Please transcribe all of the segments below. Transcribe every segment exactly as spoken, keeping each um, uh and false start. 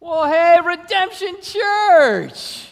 Well, hey, Redemption Church!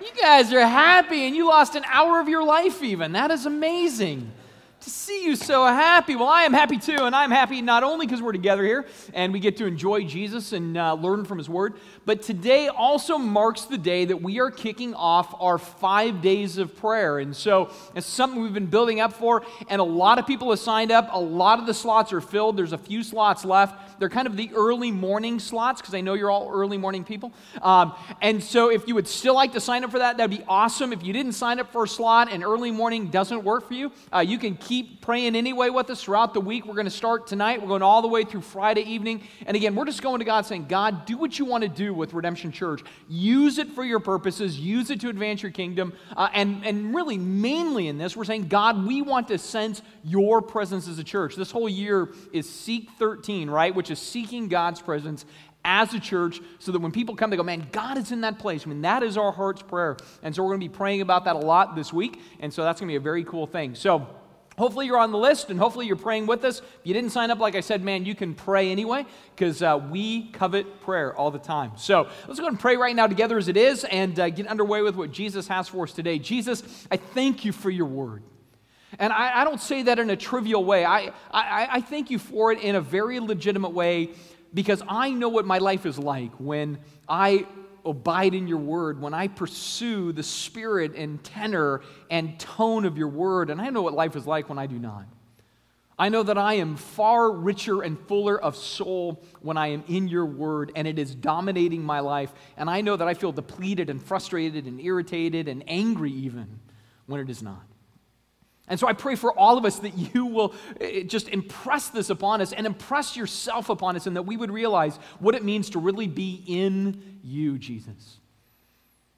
You guys are happy, and you lost an hour of your life even. That is amazing to see you so happy. Well, I am happy too, and I'm happy not only because we're together here, and we get to enjoy Jesus and uh, learn from His Word, but today also marks the day that we are kicking off our five days of prayer. And so it's something we've been building up for, and a lot of people have signed up. A lot of the slots are filled. There's a few slots left. They're kind of the early morning slots, because I know you're all early morning people. Um, and so if you would still like to sign up for that, that would be awesome. If you didn't sign up for a slot and early morning doesn't work for you, uh, you can keep praying anyway with us throughout the week. We're going to start tonight. We're going all the way through Friday evening. And again, we're just going to God saying, God, do what you want to do with Redemption Church. Use it for your purposes. Use it to advance your kingdom. Uh, and, and really, mainly in this, we're saying, God, we want to sense your presence as a church. This whole year is Seek thirteen, right? Which Which is seeking God's presence as a church so that when people come, they go, man, God is in that place. I mean, that is our heart's prayer. And so we're going to be praying about that a lot this week. And so that's going to be a very cool thing. So hopefully you're on the list and hopefully you're praying with us. If you didn't sign up, like I said, man, you can pray anyway because uh, we covet prayer all the time. So let's go ahead and pray right now together as it is and uh, get underway with what Jesus has for us today. Jesus, I thank you for your word. And I, I don't say that in a trivial way. I, I, I thank you for it in a very legitimate way because I know what my life is like when I abide in your word, when I pursue the spirit and tenor and tone of your word, and I know what life is like when I do not. I know that I am far richer and fuller of soul when I am in your word, and it is dominating my life. And I know that I feel depleted and frustrated and irritated and angry even when it is not. And so I pray for all of us that you will just impress this upon us and impress yourself upon us and that we would realize what it means to really be in you, Jesus.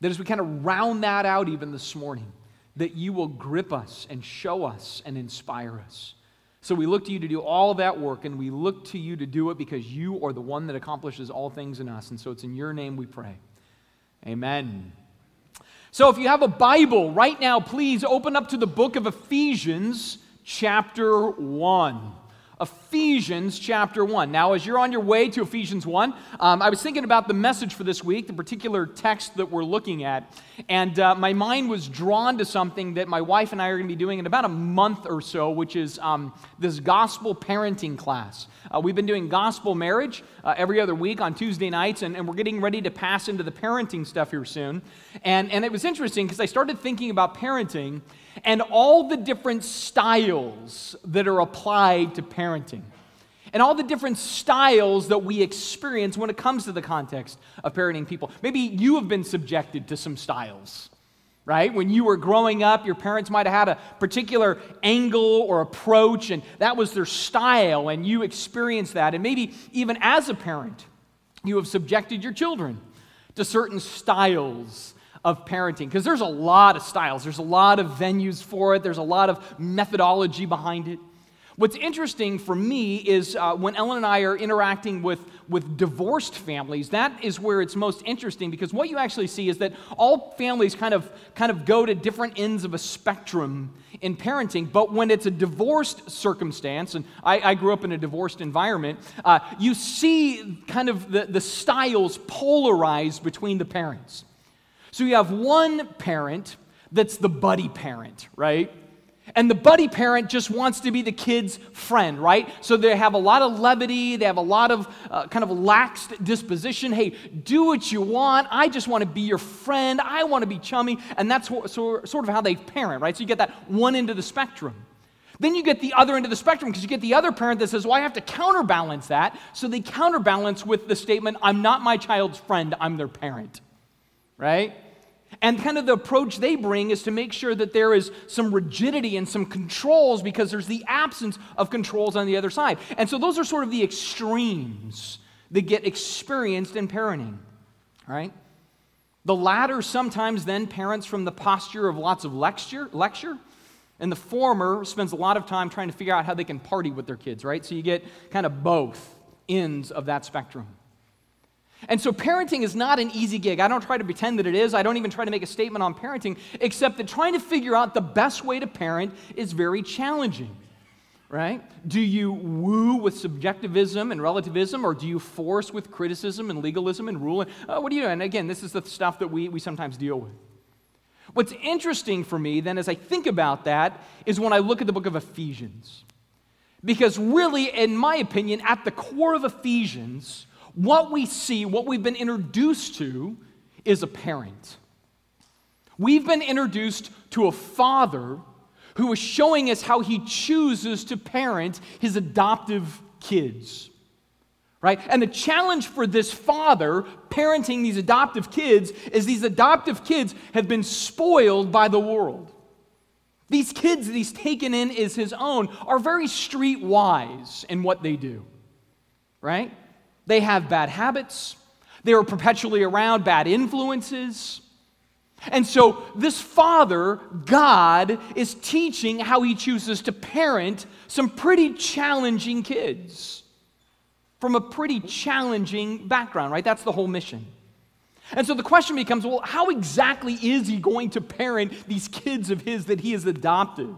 That as we kind of round that out even this morning, that you will grip us and show us and inspire us. So we look to you to do all of that work, and we look to you to do it because you are the one that accomplishes all things in us. And so it's in your name we pray. Amen. So if you have a Bible right now, please open up to the book of Ephesians chapter one. Ephesians chapter one. Now, as you're on your way to Ephesians one, um, I was thinking about the message for this week, the particular text that we're looking at, and uh, my mind was drawn to something that my wife and I are going to be doing in about a month or so, which is um, this gospel parenting class. Uh, we've been doing gospel marriage uh, every other week on Tuesday nights, and, and we're getting ready to pass into the parenting stuff here soon. And, and it was interesting because I started thinking about parenting and all the different styles that are applied to parenting and all the different styles that we experience when it comes to the context of parenting people. Maybe you have been subjected to some styles. Right? When you were growing up, your parents might have had a particular angle or approach, and that was their style, and you experienced that. And maybe even as a parent, you have subjected your children to certain styles of parenting, because there's a lot of styles. There's a lot of venues for it. There's a lot of methodology behind it. What's interesting for me is uh, when Ellen and I are interacting with, with divorced families, that is where it's most interesting because what you actually see is that all families kind of kind of go to different ends of a spectrum in parenting, but when it's a divorced circumstance, and I, I grew up in a divorced environment, uh, you see kind of the, the styles polarized between the parents. So you have one parent that's the buddy parent, right? And the buddy parent just wants to be the kid's friend, right? So they have a lot of levity. They have a lot of uh, kind of lax disposition. Hey, do what you want. I just want to be your friend. I want to be chummy. And that's wh- so, sort of how they parent, right? So you get that one end of the spectrum. Then you get the other end of the spectrum because you get the other parent that says, well, I have to counterbalance that. So they counterbalance with the statement, I'm not my child's friend. I'm their parent, right? And kind of the approach they bring is to make sure that there is some rigidity and some controls because there's the absence of controls on the other side. And so those are sort of the extremes that get experienced in parenting, right? The latter sometimes then parents from the posture of lots of lecture, lecture, and the former spends a lot of time trying to figure out how they can party with their kids, right? So you get kind of both ends of that spectrum. And so parenting is not an easy gig. I don't try to pretend that it is. I don't even try to make a statement on parenting, except that trying to figure out the best way to parent is very challenging. right? Do you woo with subjectivism and relativism, or do you force with criticism and legalism and rule? Uh, what do you do? And again, this is the stuff that we, we sometimes deal with. What's interesting for me then as I think about that is when I look at the book of Ephesians. Because really, in my opinion, at the core of Ephesians, what we see, what we've been introduced to, is a parent. We've been introduced to a father who is showing us how he chooses to parent his adoptive kids, right? And the challenge for this father parenting these adoptive kids is these adoptive kids have been spoiled by the world. These kids that he's taken in as his own are very streetwise in what they do, right? They have bad habits. They are perpetually around bad influences. And so this father, God, is teaching how he chooses to parent some pretty challenging kids from a pretty challenging background, right? That's the whole mission. And so the question becomes, well, how exactly is he going to parent these kids of his that he has adopted?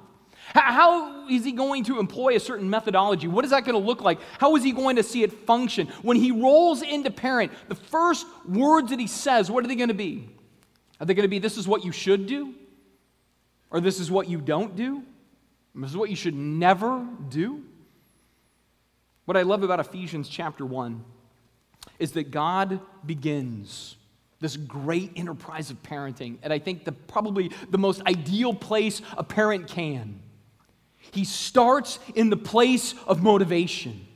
How is he going to employ a certain methodology? What is that going to look like? How is he going to see it function? When he rolls into parent, the first words that he says, what are they going to be? Are they going to be, this is what you should do? Or this is what you don't do? This is what you should never do? What I love about Ephesians chapter one is that God begins this great enterprise of parenting. And I think the probably the most ideal place a parent can. He starts in the place of motivation.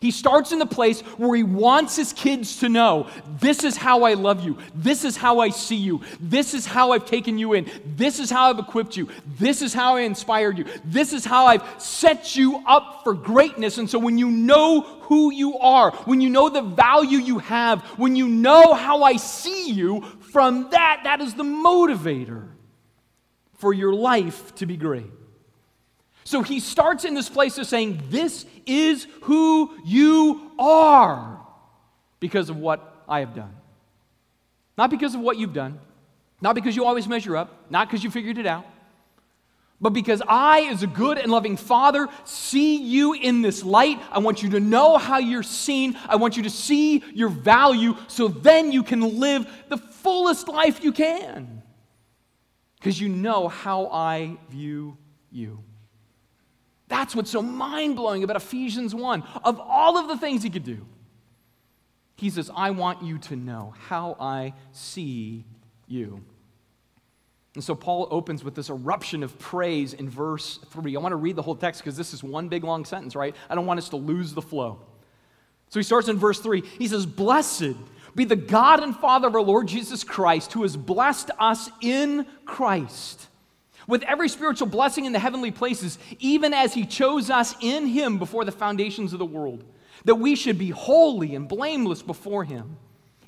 He starts in the place where he wants his kids to know, this is how I love you. This is how I see you. This is how I've taken you in. This is how I've equipped you. This is how I inspired you. This is how I've set you up for greatness. And so when you know who you are, when you know the value you have, when you know how I see you, from that, that is the motivator for your life to be great. So he starts in this place of saying, this is who you are because of what I have done. Not because of what you've done, not because you always measure up, not because you figured it out, but because I, as a good and loving father, see you in this light. I want you to know how you're seen. I want you to see your value so then you can live the fullest life you can because you know how I view you. That's what's so mind-blowing about Ephesians one. Of all of the things he could do, he says, I want you to know how I see you. And so Paul opens with this eruption of praise in verse three. I want to read the whole text because this is one big long sentence, right? I don't want us to lose the flow. So he starts in verse three. He says, blessed be the God and Father of our Lord Jesus Christ, who has blessed us in Christ with every spiritual blessing in the heavenly places, even as he chose us in him before the foundations of the world, that we should be holy and blameless before him.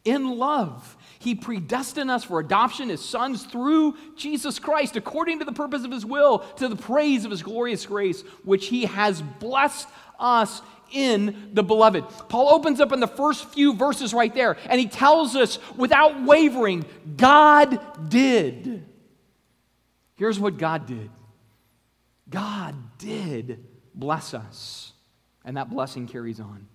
In love, he predestined us for adoption as sons through Jesus Christ, according to the purpose of his will, to the praise of his glorious grace, which he has blessed us in the beloved. Paul opens up in the first few verses right there, and he tells us without wavering, God did. Here's what God did. God did bless us, and that blessing carries on.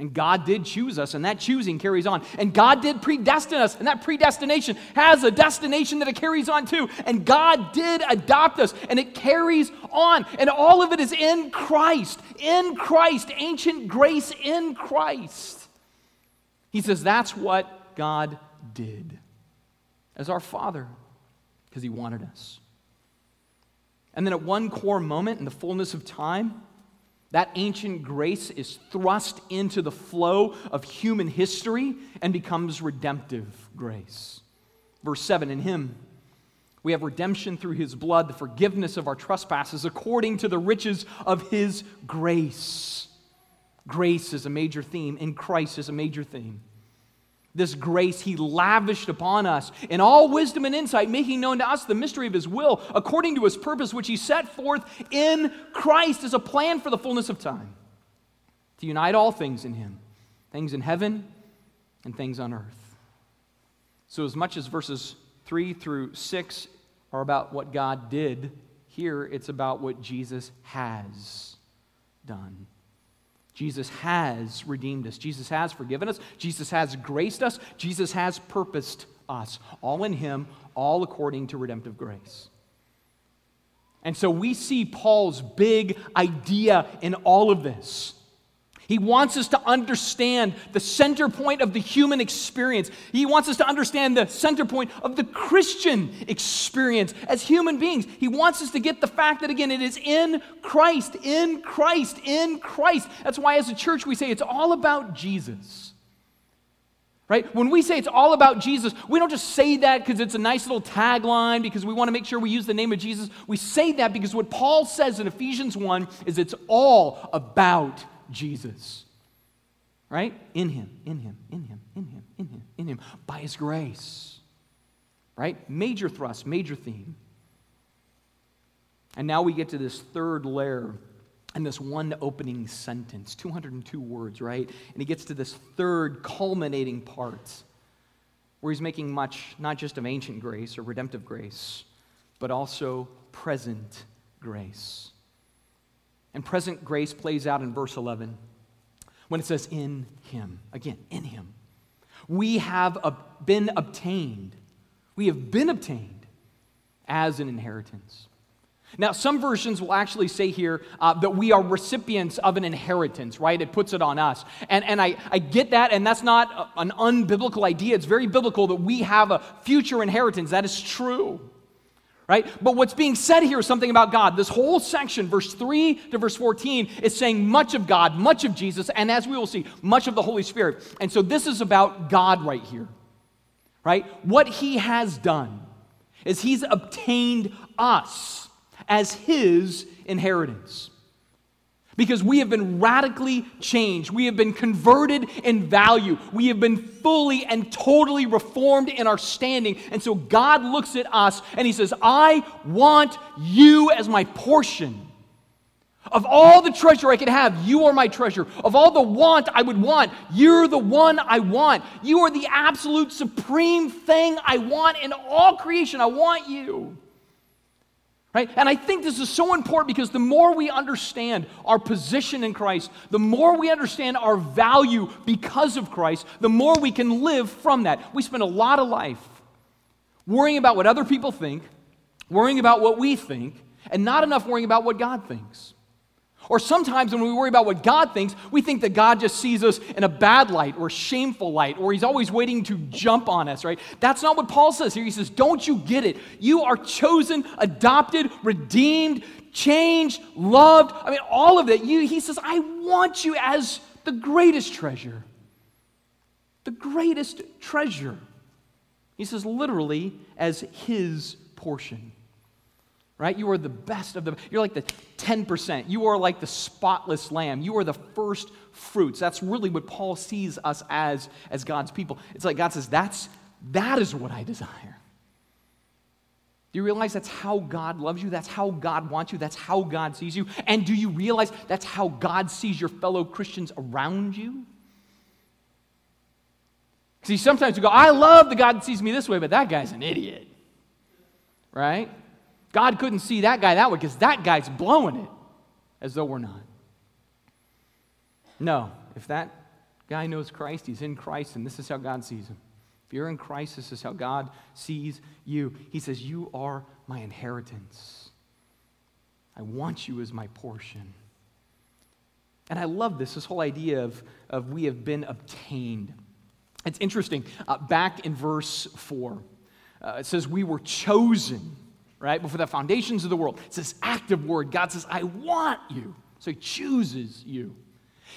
And God did choose us, and that choosing carries on. And God did predestine us, and that predestination has a destination that it carries on to. And God did adopt us, and it carries on. And all of it is in Christ, in Christ, ancient grace in Christ. He says that's what God did as our Father because he wanted us. And then at one core moment in the fullness of time, that ancient grace is thrust into the flow of human history and becomes redemptive grace. Verse seven, in him we have redemption through his blood, the forgiveness of our trespasses according to the riches of his grace. Grace is a major theme, and Christ is a major theme. This grace he lavished upon us in all wisdom and insight, making known to us the mystery of his will, according to his purpose, which he set forth in Christ as a plan for the fullness of time, to unite all things in him, things in heaven and things on earth. So as much as verses three through six are about what God did, here it's about what Jesus has done. Jesus has redeemed us. Jesus has forgiven us. Jesus has graced us. Jesus has purposed us. All in him, all according to redemptive grace. And so we see Paul's big idea in all of this. He wants us to understand the center point of the human experience. He wants us to understand the center point of the Christian experience as human beings. He wants us to get the fact that, again, it is in Christ, in Christ, in Christ. That's why as a church we say it's all about Jesus. Right? When we say it's all about Jesus, we don't just say that because it's a nice little tagline, because we want to make sure we use the name of Jesus. We say that because what Paul says in Ephesians one is it's all about Jesus. Jesus, right? In him, in him, in him, in him, in him, in him, by his grace, right? Major thrust, major theme. And now we get to this third layer and this one opening sentence, two hundred two words, right? And he gets to this third culminating part where he's making much, not just of ancient grace or redemptive grace, but also present grace. And present grace plays out in verse eleven when it says, in him. Again, in him. We have been obtained. We have been obtained as an inheritance. Now, some versions will actually say here uh, that we are recipients of an inheritance, right? It puts it on us. And, and I, I get that, and that's not a, an unbiblical idea. It's very biblical that we have a future inheritance. That is true. Right? But what's being said here is something about God. This whole section, verse three to verse fourteen, is saying much of God, much of Jesus, and as we will see, much of the Holy Spirit. And so this is about God right here, right? What he has done is he's obtained us as his inheritance. Because we have been radically changed. We have been converted in value. We have been fully and totally reformed in our standing. And so God looks at us and he says, I want you as my portion. Of all the treasure I could have, you are my treasure. Of all the want I would want, you're the one I want. You are the absolute supreme thing I want in all creation. I want you. Right? And I think this is so important because the more we understand our position in Christ, the more we understand our value because of Christ, the more we can live from that. We spend a lot of life worrying about what other people think, worrying about what we think, and not enough worrying about what God thinks. Or sometimes when we worry about what God thinks, we think that God just sees us in a bad light or shameful light, or he's always waiting to jump on us, right? That's not what Paul says here. He says, don't you get it? You are chosen, adopted, redeemed, changed, loved. I mean, all of that. You, he says, I want you as the greatest treasure. The greatest treasure. He says, literally, as his portion. Right? You are the best of the, you're like the ten percent. You are like the spotless lamb. You are the first fruits. That's really what Paul sees us as, as God's people. It's like God says, that's, that is what I desire. Do you realize that's how God loves you? That's how God wants you? That's how God sees you? And do you realize that's how God sees your fellow Christians around you? See, sometimes we go, I love that God sees me this way, but that guy's an idiot. Right? God couldn't see that guy that way because that guy's blowing it, as though we're not. No, if that guy knows Christ, he's in Christ, and this is how God sees him. If you're in Christ, this is how God sees you. He says, you are my inheritance. I want you as my portion. And I love this, this whole idea of, of we have been obtained. It's interesting. Uh, back in verse four, uh, it says we were chosen. Right? Before the foundations of the world. It's this active word. God says, I want you. So he chooses you.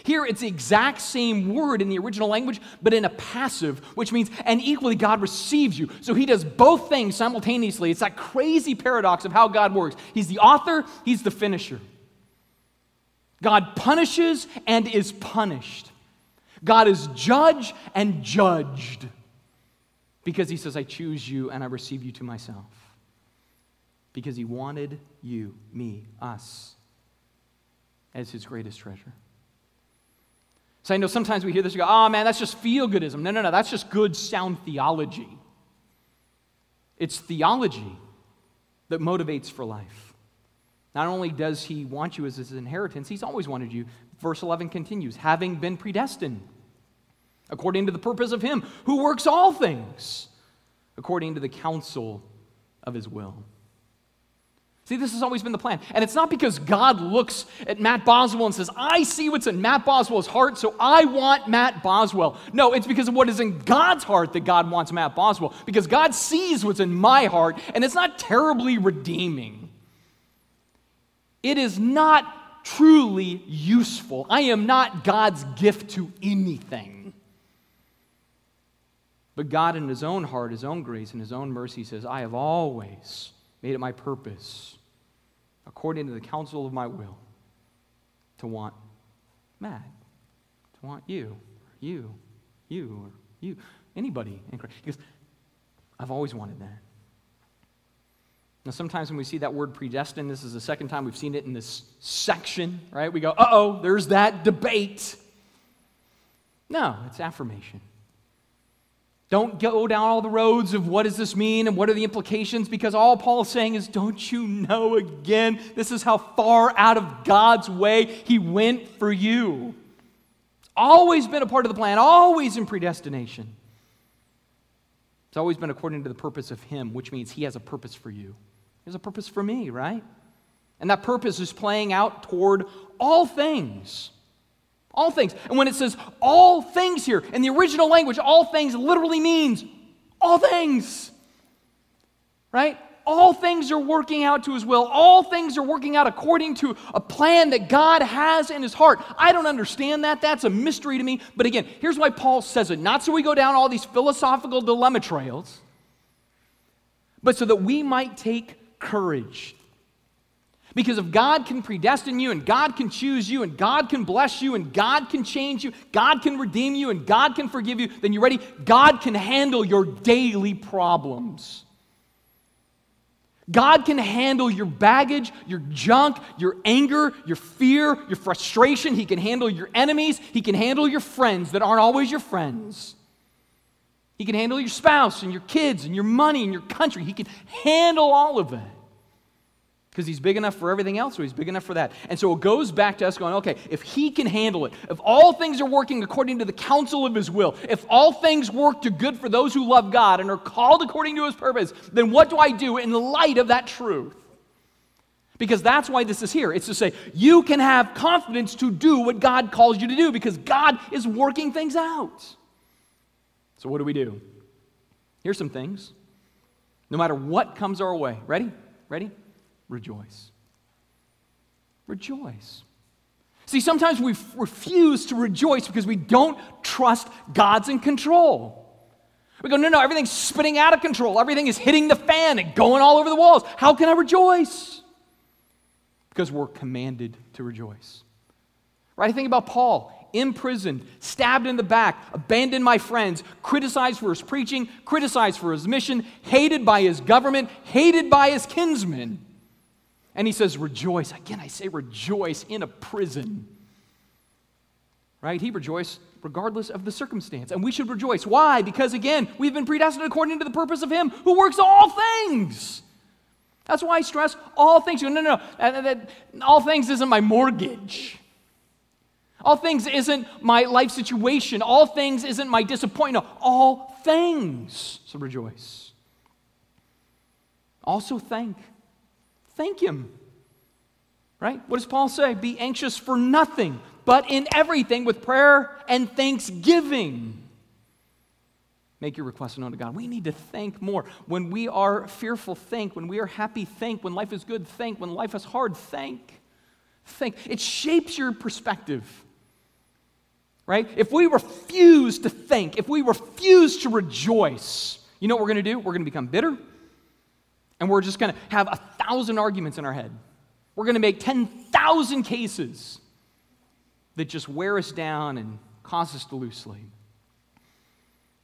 Here, it's the exact same word in the original language, but in a passive, which means, and equally, God receives you. So he does both things simultaneously. It's that crazy paradox of how God works. He's the author. He's the finisher. God punishes and is punished. God is judge and judged. Because he says, I choose you and I receive you to myself. Because he wanted you, me, us, as his greatest treasure. So I know sometimes we hear this and go, oh man, that's just feel-goodism. No, no, no, that's just good sound theology. It's theology that motivates for life. Not only does he want you as his inheritance, he's always wanted you. Verse eleven continues, having been predestined, according to the purpose of him who works all things, according to the counsel of his will. See, this has always been the plan. And it's not because God looks at Matt Boswell and says, I see what's in Matt Boswell's heart, so I want Matt Boswell. No, it's because of what is in God's heart that God wants Matt Boswell, because God sees what's in my heart, and it's not terribly redeeming. It is not truly useful. I am not God's gift to anything. But God in his own heart, his own grace, and his own mercy says, I have always made it my purpose, according to the counsel of my will, to want Matt, to want you, you, you, or you, anybody in Christ. Because I've always wanted that. Now, sometimes when we see that word predestined, this is the second time we've seen it in this section, right? We go, uh-oh, there's that debate. No, it's affirmation. Don't go down all the roads of what does this mean and what are the implications, because all Paul's saying is, don't you know again, this is how far out of God's way he went for you. It's always been a part of the plan, always in predestination. It's always been according to the purpose of him, which means he has a purpose for you. He has a purpose for me, right? And that purpose is playing out toward all things. All things. And when it says all things here, in the original language, all things literally means all things, right? All things are working out to his will. All things are working out according to a plan that God has in his heart. I don't understand that. That's a mystery to me. But again, here's why Paul says it. Not so we go down all these philosophical dilemma trails, but so that we might take courage. Because if God can predestine you, and God can choose you, and God can bless you, and God can change you, God can redeem you, and God can forgive you, then you're ready. God can handle your daily problems. God can handle your baggage, your junk, your anger, your fear, your frustration. He can handle your enemies. He can handle your friends that aren't always your friends. He can handle your spouse and your kids and your money and your country. He can handle all of that. Because he's big enough for everything else, so he's big enough for that. And so it goes back to us going, okay, if he can handle it, if all things are working according to the counsel of his will, if all things work to good for those who love God and are called according to his purpose, then what do I do in light of that truth? Because that's why this is here. It's to say, you can have confidence to do what God calls you to do because God is working things out. So what do we do? Here's some things. No matter what comes our way. Ready? Ready? Rejoice. Rejoice. See, sometimes we f- refuse to rejoice because we don't trust God's in control. We go, no, no, everything's spinning out of control. Everything is hitting the fan and going all over the walls. How can I rejoice? Because we're commanded to rejoice. Right? I think about Paul. Imprisoned, stabbed in the back, abandoned by friends, criticized for his preaching, criticized for his mission, hated by his government, hated by his kinsmen. And he says, rejoice. Again, I say rejoice in a prison. Right? He rejoiced regardless of the circumstance. And we should rejoice. Why? Because, again, we've been predestined according to the purpose of him who works all things. That's why I stress all things. No, no, no. That, that, all things isn't my mortgage. All things isn't my life situation. All things isn't my disappointment. All things. So rejoice. Also thank. Thank him. Right? What does Paul say? Be anxious for nothing, but in everything with prayer and thanksgiving. Make your requests known to God. We need to thank more. When we are fearful, thank. When we are happy, thank. When life is good, thank. When life is hard, thank. Thank. It shapes your perspective. Right? If we refuse to think, if we refuse to rejoice, you know what we're going to do? We're going to become bitter, and we're just going to have a thousand arguments in our head. We're going to make ten thousand cases that just wear us down and cause us to lose sleep.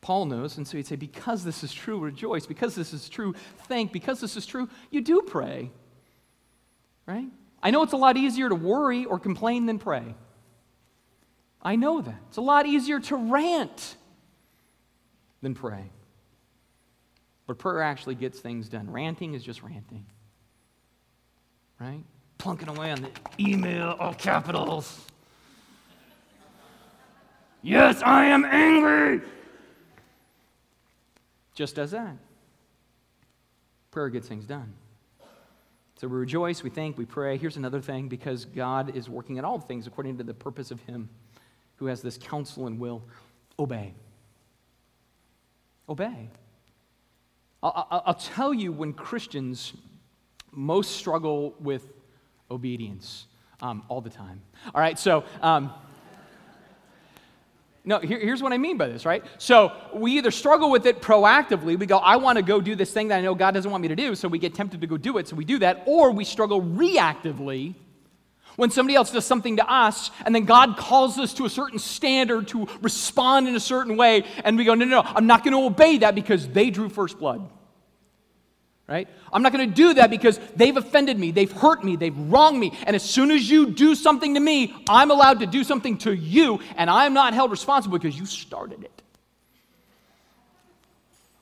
Paul knows, and so he'd say, because this is true, rejoice. Because this is true, thank. Because this is true, you do pray. Right? I know it's a lot easier to worry or complain than pray. I know that. It's a lot easier to rant than pray. But prayer actually gets things done. Ranting is just ranting, right? plunking away on the email, all capitals. Yes, I am angry. Just does that. Prayer gets things done. So we rejoice, we thank, we pray. Here's another thing, because God is working in all things according to the purpose of Him who has this counsel and will. Obey. Obey. I'll, I'll tell you when Christians most struggle with obedience um, all the time. All right, so... Um, No, here, here's what I mean by this, right? So we either struggle with it proactively. We go, I want to go do this thing that I know God doesn't want me to do, so we get tempted to go do it, so we do that. Or we struggle reactively when somebody else does something to us, and then God calls us to a certain standard to respond in a certain way, and we go, no, no, no, I'm not going to obey that because they drew first blood, right? I'm not going to do that because they've offended me, they've hurt me, they've wronged me, and as soon as you do something to me, I'm allowed to do something to you, and I'm not held responsible because you started it,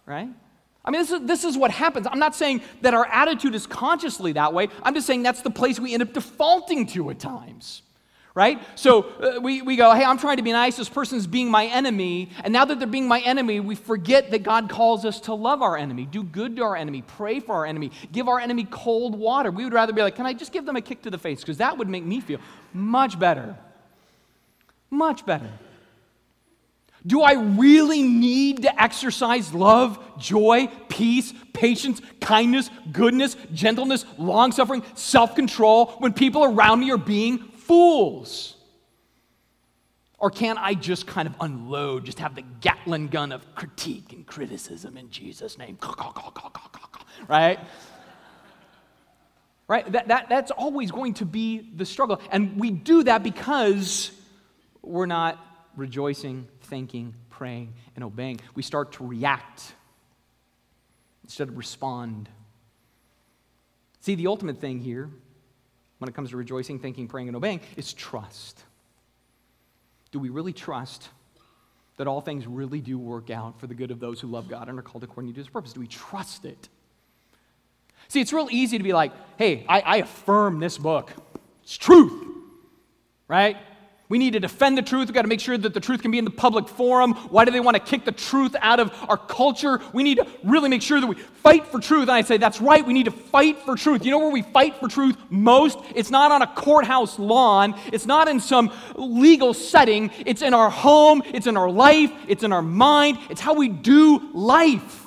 right? I mean, this is, this is what happens. I'm not saying that our attitude is consciously that way. I'm just saying that's the place we end up defaulting to at times, right? So uh, we, we go, hey, I'm trying to be nice. This person's being my enemy. And now that they're being my enemy, we forget that God calls us to love our enemy, do good to our enemy, pray for our enemy, give our enemy cold water. We would rather be like, can I just give them a kick to the face? Because that would make me feel much better. Much better. Do I really need to exercise love, joy, peace, patience, kindness, goodness, gentleness, long-suffering, self-control when people around me are being fools? Or can I just kind of unload, just have the Gatling gun of critique and criticism in Jesus' name? Right? Right? That, that, that's always going to be the struggle. And we do that because we're not rejoicing, thinking, praying, and obeying. We start to react instead of respond. See, the ultimate thing here, when it comes to rejoicing, thinking, praying, and obeying, is trust. Do we really trust that all things really do work out for the good of those who love God and are called according to His purpose? Do we trust it? See, it's real easy to be like, hey, I, I affirm this book. It's truth, right? We need to defend the truth. We've got to make sure that the truth can be in the public forum. Why do they want to kick the truth out of our culture? We need to really make sure that we fight for truth. And I say, that's right, we need to fight for truth. You know where we fight for truth most? It's not on a courthouse lawn. It's not in some legal setting. It's in our home. It's in our life. It's in our mind. It's how we do life.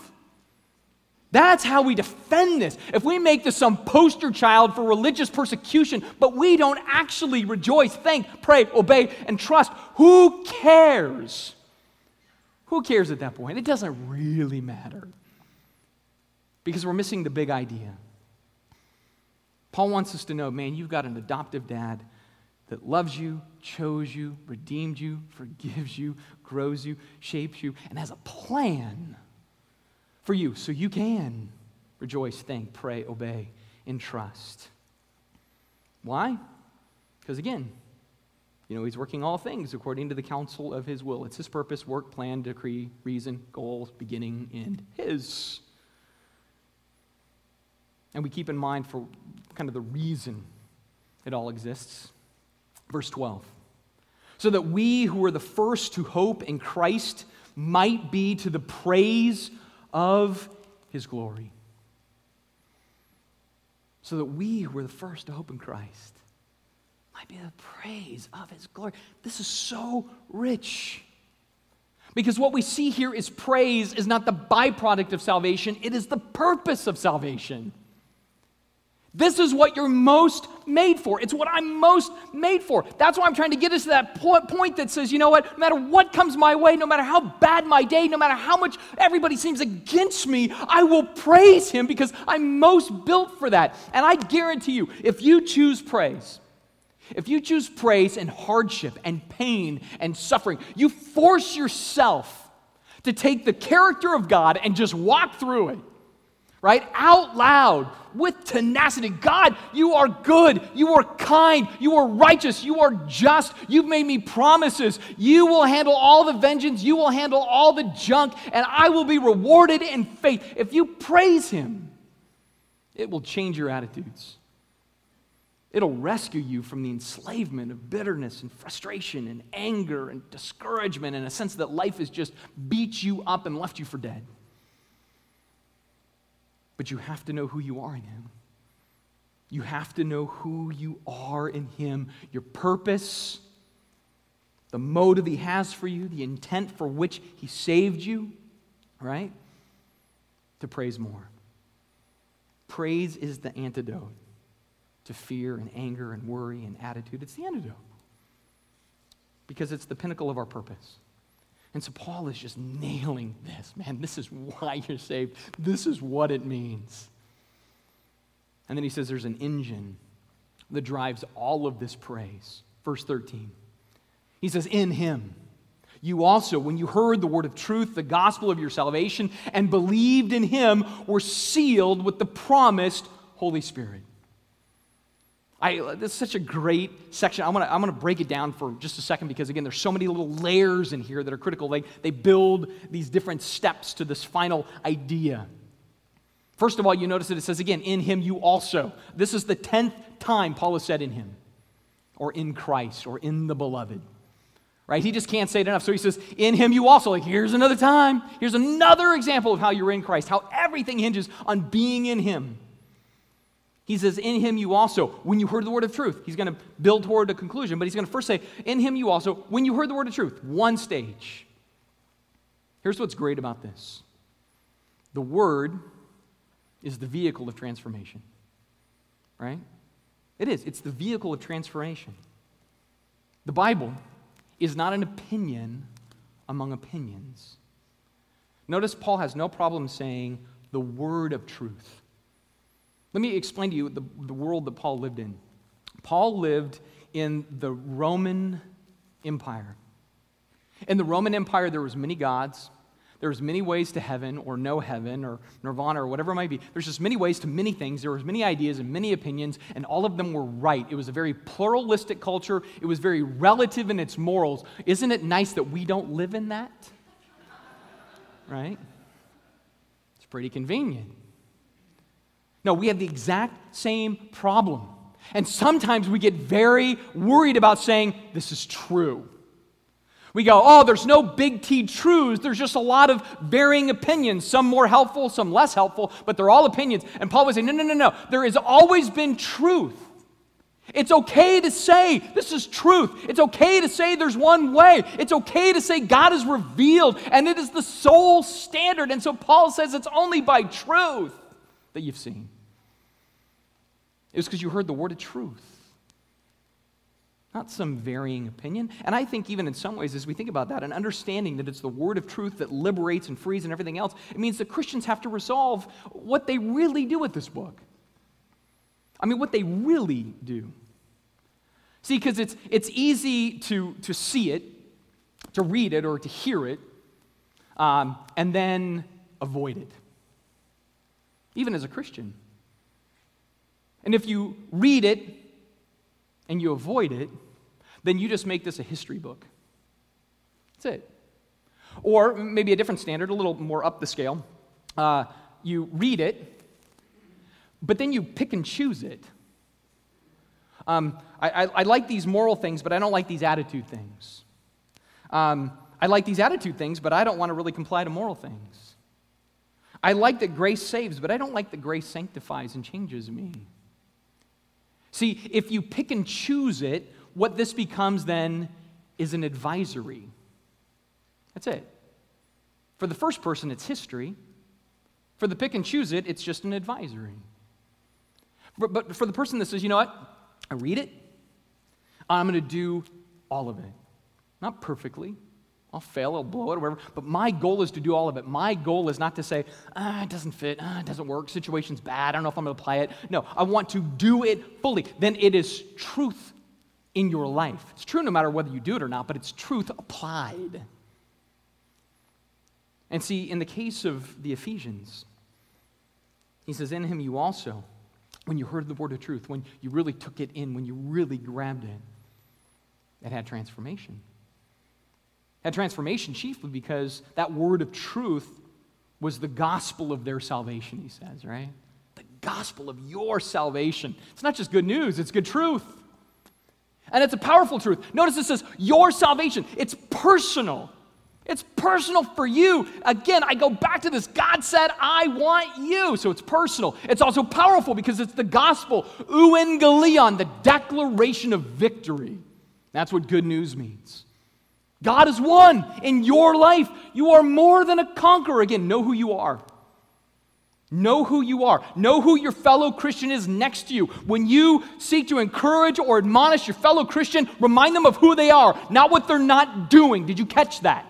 That's how we defend this. If we make this some poster child for religious persecution, but we don't actually rejoice, thank, pray, obey, and trust, who cares? Who cares at that point? It doesn't really matter because we're missing the big idea. Paul wants us to know, man, you've got an adoptive dad that loves you, chose you, redeemed you, forgives you, grows you, shapes you, and has a plan for you, so you can rejoice, think, pray, obey, and trust. Why? Because again, you know, He's working all things according to the counsel of His will. It's His purpose, work, plan, decree, reason, goals, beginning, end, His. And we keep in mind for kind of the reason it all exists. Verse twelve. So that we who were the first to hope in Christ might be to the praise of of His glory. So that we who were the first to hope in Christ might be the praise of His glory. This is so rich. Because what we see here is praise is not the byproduct of salvation, it is the purpose of salvation. This is what you're most made for. It's what I'm most made for. That's why I'm trying to get us to that point that says, you know what, no matter what comes my way, no matter how bad my day, no matter how much everybody seems against me, I will praise Him because I'm most built for that. And I guarantee you, if you choose praise, if you choose praise in hardship and pain and suffering, you force yourself to take the character of God and just walk through it. Right? Out loud, with tenacity. God, you are good. You are kind. You are righteous. You are just. You've made me promises. You will handle all the vengeance. You will handle all the junk, and I will be rewarded in faith. If you praise Him, it will change your attitudes. It'll rescue you from the enslavement of bitterness and frustration and anger and discouragement and a sense that life has just beat you up and left you for dead. But you have to know who you are in Him. You have to know who you are in Him, your purpose, the motive He has for you, the intent for which He saved you, right? To praise more. Praise is the antidote to fear and anger and worry and attitude. It's the antidote because it's the pinnacle of our purpose. And so Paul is just nailing this. Man, this is why you're saved. This is what it means. And then he says there's an engine that drives all of this praise. Verse thirteen. He says, in Him, you also, when you heard the word of truth, the gospel of your salvation, and believed in Him, were sealed with the promised Holy Spirit. I, this is such a great section. I'm going to I'm going to break it down for just a second because, again, there's so many little layers in here that are critical. They, they build these different steps to this final idea. First of all, you notice that it says, again, in Him you also. This is the tenth time Paul has said in Him, or in Christ, or in the beloved. Right? He just can't say it enough. So he says, in Him you also. Like, here's another time. Here's another example of how you're in Christ, how everything hinges on being in Him. He says, in Him you also, when you heard the word of truth. He's going to build toward a conclusion, but he's going to first say, in Him you also, when you heard the word of truth. One stage. Here's what's great about this. The word is the vehicle of transformation, right? It is. It's the vehicle of transformation. The Bible is not an opinion among opinions. Notice Paul has no problem saying the word of truth. Let me explain to you the, the world that Paul lived in. Paul lived in the Roman Empire. In the Roman Empire, there was many gods. There was many ways to heaven or no heaven or nirvana or whatever it might be. There's just many ways to many things. There was many ideas and many opinions, and all of them were right. It was a very pluralistic culture. It was very relative in its morals. Isn't it nice that we don't live in that? Right? It's pretty convenient. No, we have the exact same problem. And sometimes we get very worried about saying, this is true. We go, oh, there's no big T truths. There's just a lot of varying opinions, some more helpful, some less helpful, but they're all opinions. And Paul would say, no, no, no, no. There has always been truth. It's okay to say this is truth. It's okay to say there's one way. It's okay to say God is revealed, and it is the sole standard. And so Paul says it's only by truth that you've seen. It was because you heard the word of truth, not some varying opinion. And I think even in some ways, as we think about that, an understanding that it's the word of truth that liberates and frees and everything else, it means that Christians have to resolve what they really do with this book. I mean, what they really do. See, because it's it's easy to, to see it, to read it, or to hear it, um, and then avoid it. Even as a Christian. And if you read it and you avoid it, then you just make this a history book. That's it. Or maybe a different standard, a little more up the scale. Uh, you read it, but then you pick and choose it. Um, I, I, I like these moral things, but I don't like these attitude things. Um, I like these attitude things, but I don't want to really comply to moral things. I like that grace saves, but I don't like that grace sanctifies and changes me. See, if you pick and choose it, what this becomes then is an advisory. That's it. For the first person, it's history. For the pick and choose it, it's just an advisory. But, but for the person that says, you know what, I read it, I'm going to do all of it. Not perfectly. I'll fail, I'll blow it, or whatever. But my goal is to do all of it. My goal is not to say, ah, it doesn't fit, ah, it doesn't work, situation's bad, I don't know if I'm going to apply it. No, I want to do it fully. Then it is truth in your life. It's true no matter whether you do it or not, but it's truth applied. And see, in the case of the Ephesians, he says, in Him you also, when you heard the word of truth, when you really took it in, when you really grabbed it, it had transformation. That transformation chiefly because that word of truth was the gospel of their salvation, he says, right? The gospel of your salvation. It's not just good news, it's good truth. And it's a powerful truth. Notice it says, your salvation. It's personal. It's personal for you. Again, I go back to this. God said, I want you. So it's personal. It's also powerful because it's the gospel. Euangelion, the declaration of victory. That's what good news means. God is one in your life. You are more than a conqueror. Again, know who you are. Know who you are. Know who your fellow Christian is next to you. When you seek to encourage or admonish your fellow Christian, remind them of who they are, not what they're not doing. Did you catch that?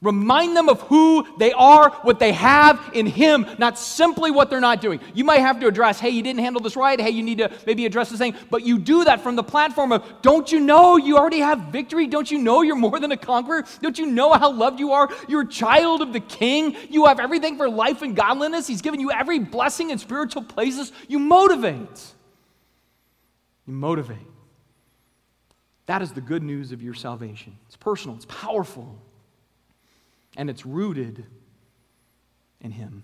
Remind them of who they are, what they have in Him, not simply what they're not doing. You might have to address, hey, you didn't handle this right. Hey, you need to maybe address this thing. But you do that from the platform of, don't you know you already have victory? Don't you know you're more than a conqueror? Don't you know how loved you are? You're a child of the King. You have everything for life and godliness. He's given you every blessing in spiritual places. You motivate. You motivate. That is the good news of your salvation. It's personal. It's powerful. And it's rooted in Him.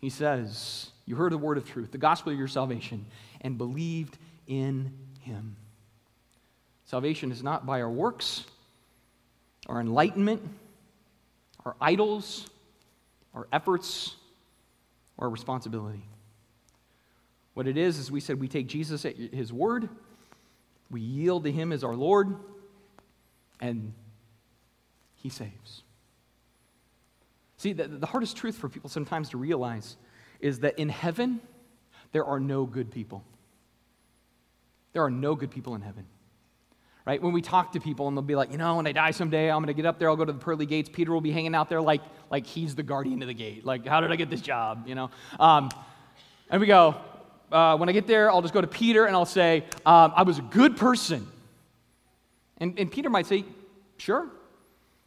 He says, you heard the word of truth, the gospel of your salvation, and believed in Him. Salvation is not by our works, our enlightenment, our idols, our efforts, or our responsibility. What it is, is we said we take Jesus at His word, we yield to Him as our Lord, and He saves. See, the, the hardest truth for people sometimes to realize is that in heaven, there are no good people. There are no good people in heaven, right? When we talk to people and they'll be like, you know, when I die someday, I'm going to get up there, I'll go to the pearly gates, Peter will be hanging out there like, like he's the guardian of the gate. Like, how did I get this job, you know? Um, and we go, uh, when I get there, I'll just go to Peter and I'll say, um, I was a good person. And, and Peter might say, sure.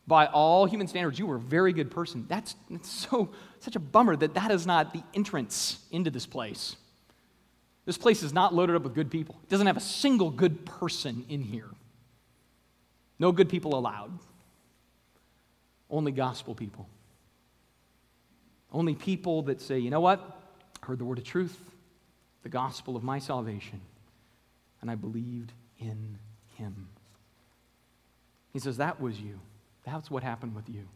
By all human standards, you were a very good person. That's, that's so such a bummer that that is not the entrance into this place. This place is not loaded up with good people. It doesn't have a single good person in here. No good people allowed. Only gospel people. Only people that say, you know what? I heard the word of truth, the gospel of my salvation, and I believed in Him. He says, that was you. That's what happened with you.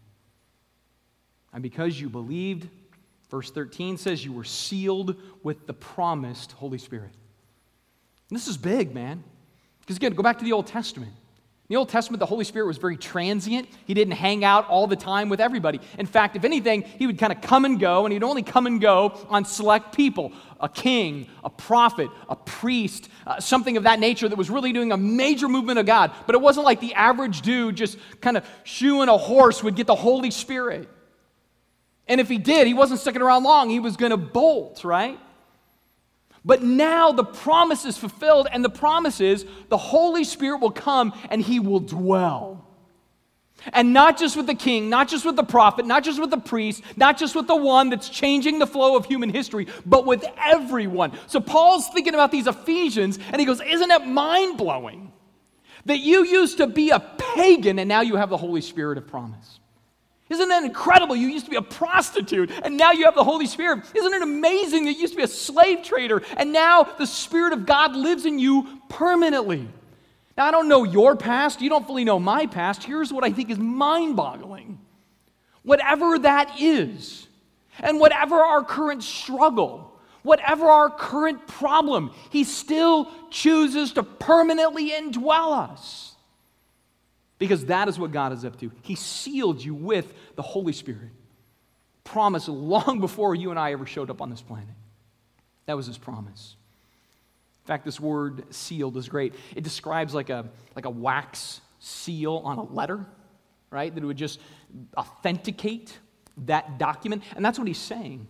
And because you believed, verse thirteen says you were sealed with the promised Holy Spirit. And this is big, man. Because again, go back to the Old Testament. In the Old Testament, the Holy Spirit was very transient. He didn't hang out all the time with everybody. In fact, if anything, He would kind of come and go, and He'd only come and go on select people. A king, a prophet, a priest, uh, something of that nature that was really doing a major movement of God. But it wasn't like the average dude just kind of shoeing a horse would get the Holy Spirit. And if he did, he wasn't sticking around long. He was going to bolt, right? But now the promise is fulfilled, and the promise is the Holy Spirit will come and He will dwell. And not just with the king, not just with the prophet, not just with the priest, not just with the one that's changing the flow of human history, but with everyone. So Paul's thinking about these Ephesians, and he goes, isn't it mind-blowing that you used to be a pagan and now you have the Holy Spirit of promise? Isn't that incredible? You used to be a prostitute, and now you have the Holy Spirit. Isn't it amazing that you used to be a slave trader, and now the Spirit of God lives in you permanently? Now, I don't know your past. You don't fully know my past. Here's what I think is mind-boggling. Whatever that is, and whatever our current struggle, whatever our current problem, He still chooses to permanently indwell us. Because that is what God is up to. He sealed you with the Holy Spirit. Promised long before you and I ever showed up on this planet. That was His promise. In fact, this word sealed is great. It describes like a, like a wax seal on a letter, right? That it would just authenticate that document. And that's what he's saying.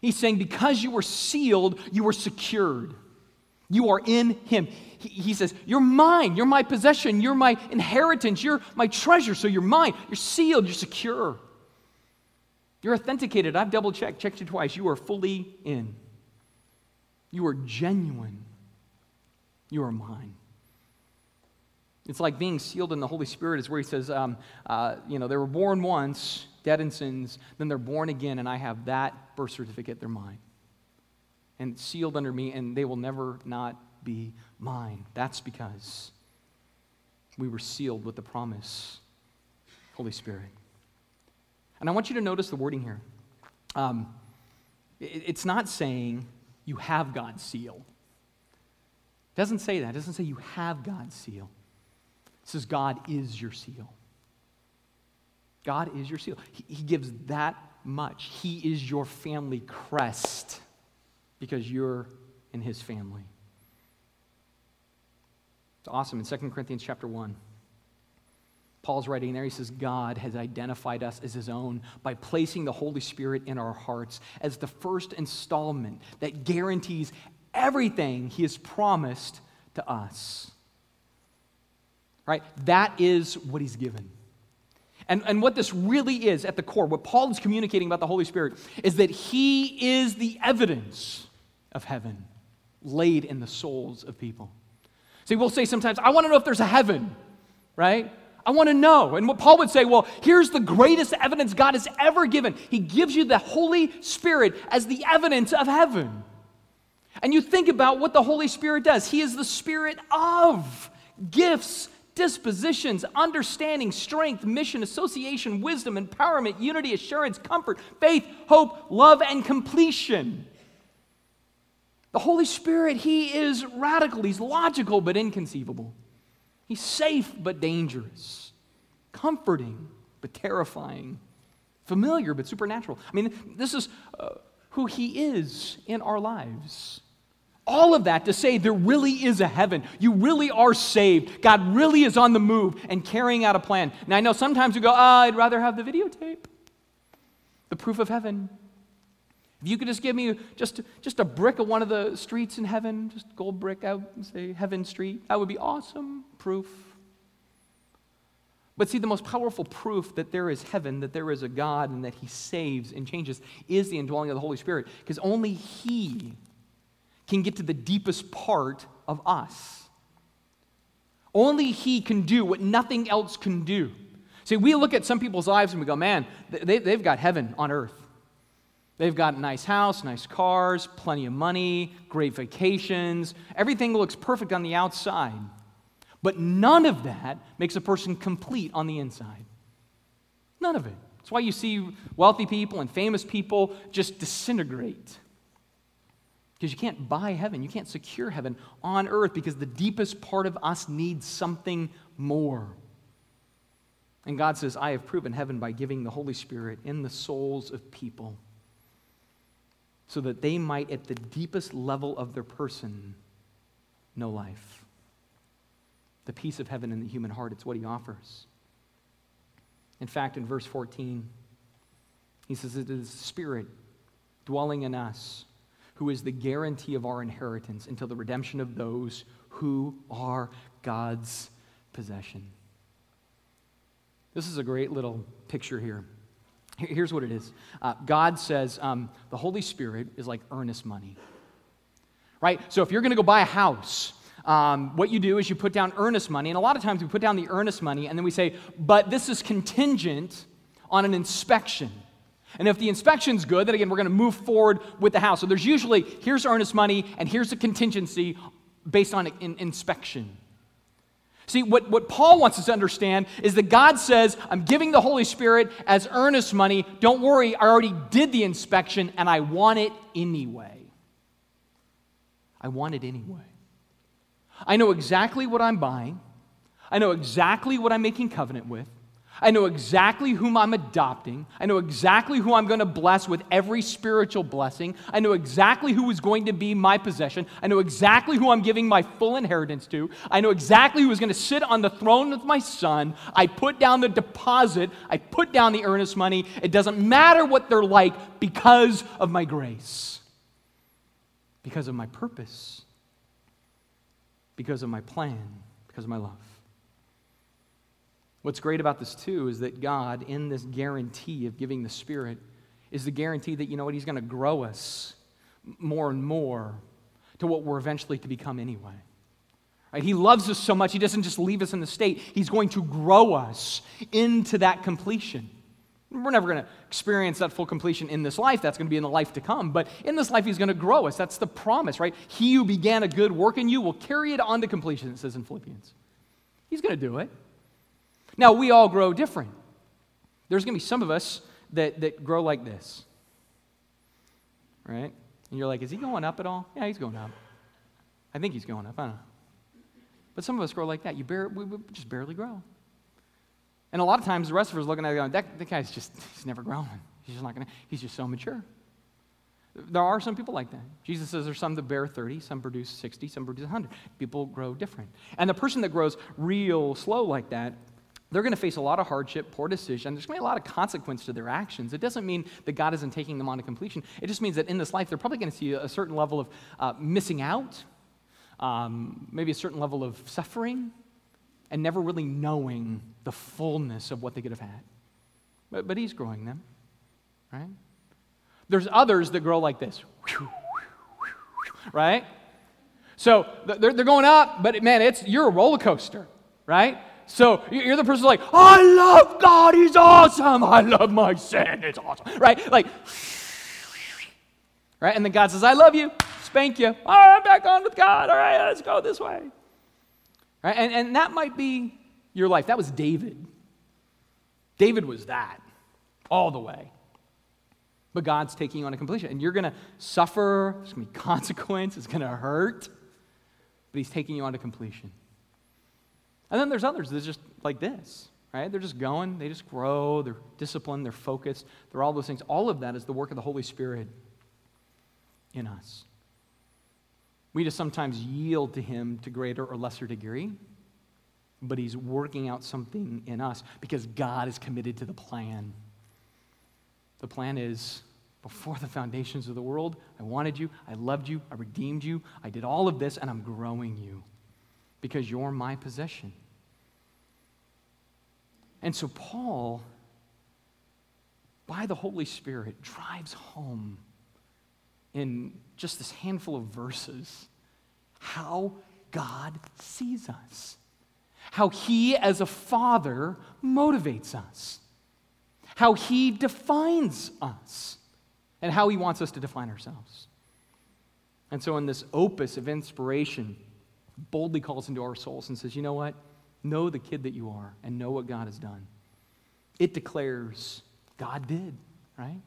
He's saying because you were sealed, you were secured. You are in Him. He, he says, you're mine. You're my possession. You're my inheritance. You're my treasure. So you're mine. You're sealed. You're secure. You're authenticated. I've double-checked. Checked you twice. You are fully in. You are genuine. You are mine. It's like being sealed in the Holy Spirit is where he says, um, uh, you know, they were born once, dead in sins, then they're born again, and I have that birth certificate, they're mine. And sealed under me, and they will never not be mine. That's because we were sealed with the promise, Holy Spirit. And I want you to notice the wording here. Um, it, it's not saying you have God's seal. It doesn't say that. It doesn't say you have God's seal. It says God is your seal. God is your seal. He, he gives that much. He is your family crest because you're in his family. It's awesome. In Second Corinthians chapter one, Paul's writing there, he says, God has identified us as his own by placing the Holy Spirit in our hearts as the first installment that guarantees everything he has promised to us. Right? That is what he's given. And, and what this really is at the core, what Paul is communicating about the Holy Spirit, is that he is the evidence of heaven laid in the souls of people. See, we'll say sometimes, I want to know if there's a heaven, right? I want to know. And what Paul would say, well, here's the greatest evidence God has ever given. He gives you the Holy Spirit as the evidence of heaven. And you think about what the Holy Spirit does. He is the spirit of gifts, dispositions, understanding, strength, mission, association, wisdom, empowerment, unity, assurance, comfort, faith, hope, love, and completion. The Holy Spirit, he is radical. He's logical but inconceivable. He's safe but dangerous. Comforting but terrifying. Familiar but supernatural. I mean, this is uh, who he is in our lives. All of that to say there really is a heaven. You really are saved. God really is on the move and carrying out a plan. Now, I know sometimes we go, oh, I'd rather have the videotape, the proof of heaven. If you could just give me just, just a brick of one of the streets in heaven, just gold brick, I would say Heaven Street, that would be awesome proof. But see, the most powerful proof that there is heaven, that there is a God, and that he saves and changes is the indwelling of the Holy Spirit, because only he can get to the deepest part of us. Only he can do what nothing else can do. See, we look at some people's lives and we go, man, they, they've got heaven on earth. They've got a nice house, nice cars, plenty of money, great vacations. Everything looks perfect on the outside. But none of that makes a person complete on the inside. None of it. That's why you see wealthy people and famous people just disintegrate. Because you can't buy heaven, you can't secure heaven on earth, because the deepest part of us needs something more. And God says, I have proven heaven by giving the Holy Spirit in the souls of people so that they might, at the deepest level of their person, know life. The peace of heaven in the human heart, it's what he offers. In fact, in verse fourteen, he says, it is the Spirit dwelling in us who is the guarantee of our inheritance until the redemption of those who are God's possession. This is a great little picture here. Here's what it is. Uh, God says um, the Holy Spirit is like earnest money, right? So if you're going to go buy a house, um, what you do is you put down earnest money, and a lot of times we put down the earnest money, and then we say, but this is contingent on an inspection. And if the inspection's good, then again, we're going to move forward with the house. So there's usually, here's earnest money, and here's a contingency based on an inspection. See, what, what Paul wants us to understand is that God says, I'm giving the Holy Spirit as earnest money. Don't worry, I already did the inspection, and I want it anyway. I want it anyway. I know exactly what I'm buying. I know exactly what I'm making covenant with. I know exactly whom I'm adopting. I know exactly who I'm going to bless with every spiritual blessing. I know exactly who is going to be my possession. I know exactly who I'm giving my full inheritance to. I know exactly who is going to sit on the throne with my son. I put down the deposit. I put down the earnest money. It doesn't matter what they're like because of my grace, because of my purpose, because of my plan, because of my love. What's great about this, too, is that God, in this guarantee of giving the Spirit, is the guarantee that, you know what, he's going to grow us more and more to what we're eventually to become anyway. Right? He loves us so much, he doesn't just leave us in the state. He's going to grow us into that completion. We're never going to experience that full completion in this life. That's going to be in the life to come. But in this life, he's going to grow us. That's the promise, right? He who began a good work in you will carry it on to completion, it says in Philippians. He's going to do it. Now, we all grow different. There's going to be some of us that, that grow like this, right? And you're like, is he going up at all? Yeah, he's going up. I think he's going up. I don't know. But some of us grow like that. You bar- we, we just barely grow. And a lot of times the rest of us are looking at it going, that, that guy's just, he's never growing. He's just not going to, he's just so mature. There are some people like that. Jesus says there's some that bear thirty, some produce sixty, some produce one hundred. People grow different. And the person that grows real slow like that, they're going to face a lot of hardship, poor decision. There's going to be a lot of consequence to their actions. It doesn't mean that God isn't taking them on to completion. It just means that in this life, they're probably going to see a certain level of uh, missing out, um, maybe a certain level of suffering, and never really knowing the fullness of what they could have had. But, but he's growing them, right? There's others that grow like this, right? So they're, they're going up, but man, it's you're a roller coaster, right? So you're the person like, I love God, he's awesome. I love my sin, it's awesome, right? Like, right? And then God says, I love you, spank you. All right, I'm back on with God. All right, let's go this way. Right? And, and that might be your life. That was David. David was that all the way. But God's taking you on a completion. And you're going to suffer. There's going to be consequence. It's going to hurt. But he's taking you on to completion. And then there's others that's just like this. Right? They're just going. They just grow. They're disciplined. They're focused. They're all those things. All of that is the work of the Holy Spirit in us. We just sometimes yield to him to greater or lesser degree, but he's working out something in us because God is committed to the plan. The plan is, before the foundations of the world, I wanted you, I loved you, I redeemed you, I did all of this, and I'm growing you because you're my possession. And so Paul, by the Holy Spirit, drives home in just this handful of verses, how God sees us, how he as a father motivates us, how he defines us, and how he wants us to define ourselves. And so in this opus of inspiration, boldly calls into our souls and says, you know what? Know the kid that you are and know what God has done. It declares God did, right?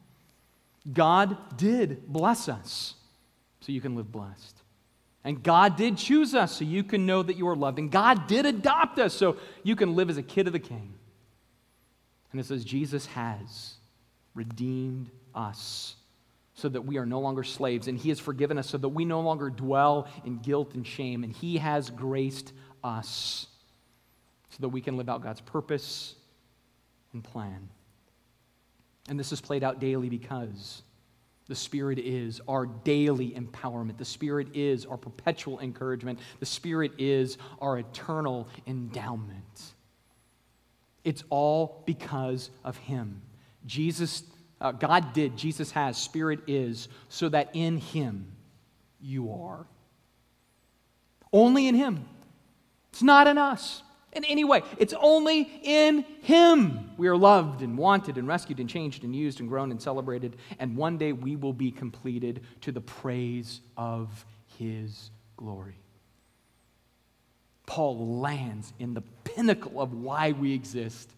God did bless us so you can live blessed. And God did choose us so you can know that you are loved. And God did adopt us so you can live as a kid of the King. And it says Jesus has redeemed us so that we are no longer slaves. And he has forgiven us so that we no longer dwell in guilt and shame. And he has graced us so that we can live out God's purpose and plan. And this is played out daily because the Spirit is our daily empowerment. The Spirit is our perpetual encouragement. The Spirit is our eternal endowment. It's all because of him. Jesus, uh, God did, Jesus has, Spirit is, so that in him you are. Only in him. It's not in us. In any way, it's only in him we are loved and wanted and rescued and changed and used and grown and celebrated, and one day we will be completed to the praise of his glory. Paul lands in the pinnacle of why we exist,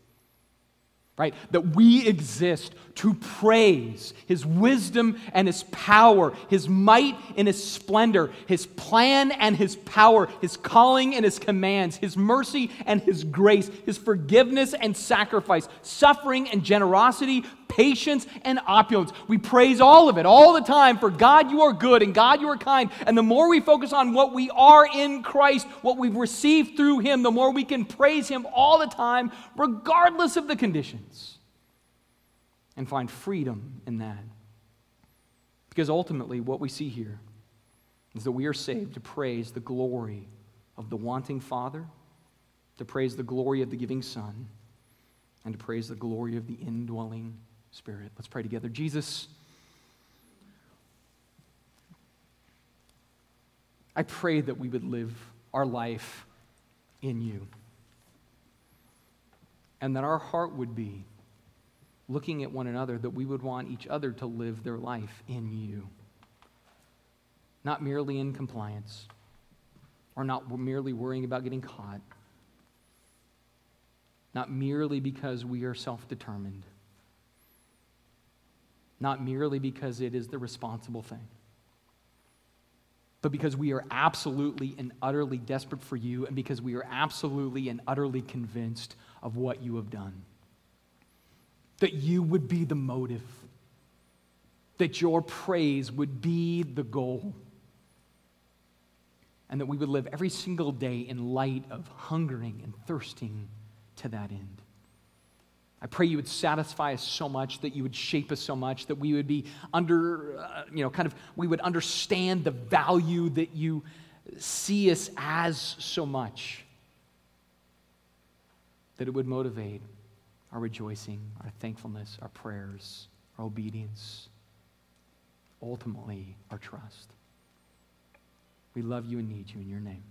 right? That we exist to praise his wisdom and his power, his might and his splendor, his plan and his power, his calling and his commands, his mercy and his grace, his forgiveness and sacrifice, suffering and generosity, patience and opulence. We praise all of it all the time, for God you are good and God you are kind. And the more we focus on what we are in Christ, what we've received through him, the more we can praise him all the time, regardless of the condition. And find freedom in that. Because ultimately, what we see here is that we are saved to praise the glory of the wanting Father, to praise the glory of the giving Son, and to praise the glory of the indwelling Spirit. Let's pray together. Jesus, I pray that we would live our life in you. And that our heart would be looking at one another, that we would want each other to live their life in you. Not merely in compliance, or not merely worrying about getting caught, not merely because we are self-determined, not merely because it is the responsible thing, but because we are absolutely and utterly desperate for you, and because we are absolutely and utterly convinced of what you have done. That you would be the motive, that your praise would be the goal, and that we would live every single day in light of hungering and thirsting to that end. I pray you would satisfy us so much, that you would shape us so much, that we would be under, uh, you know, kind of, we would understand the value that you see us as so much, that it would motivate our rejoicing, our thankfulness, our prayers, our obedience, ultimately our trust. We love you and need you in your name.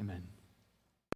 Amen.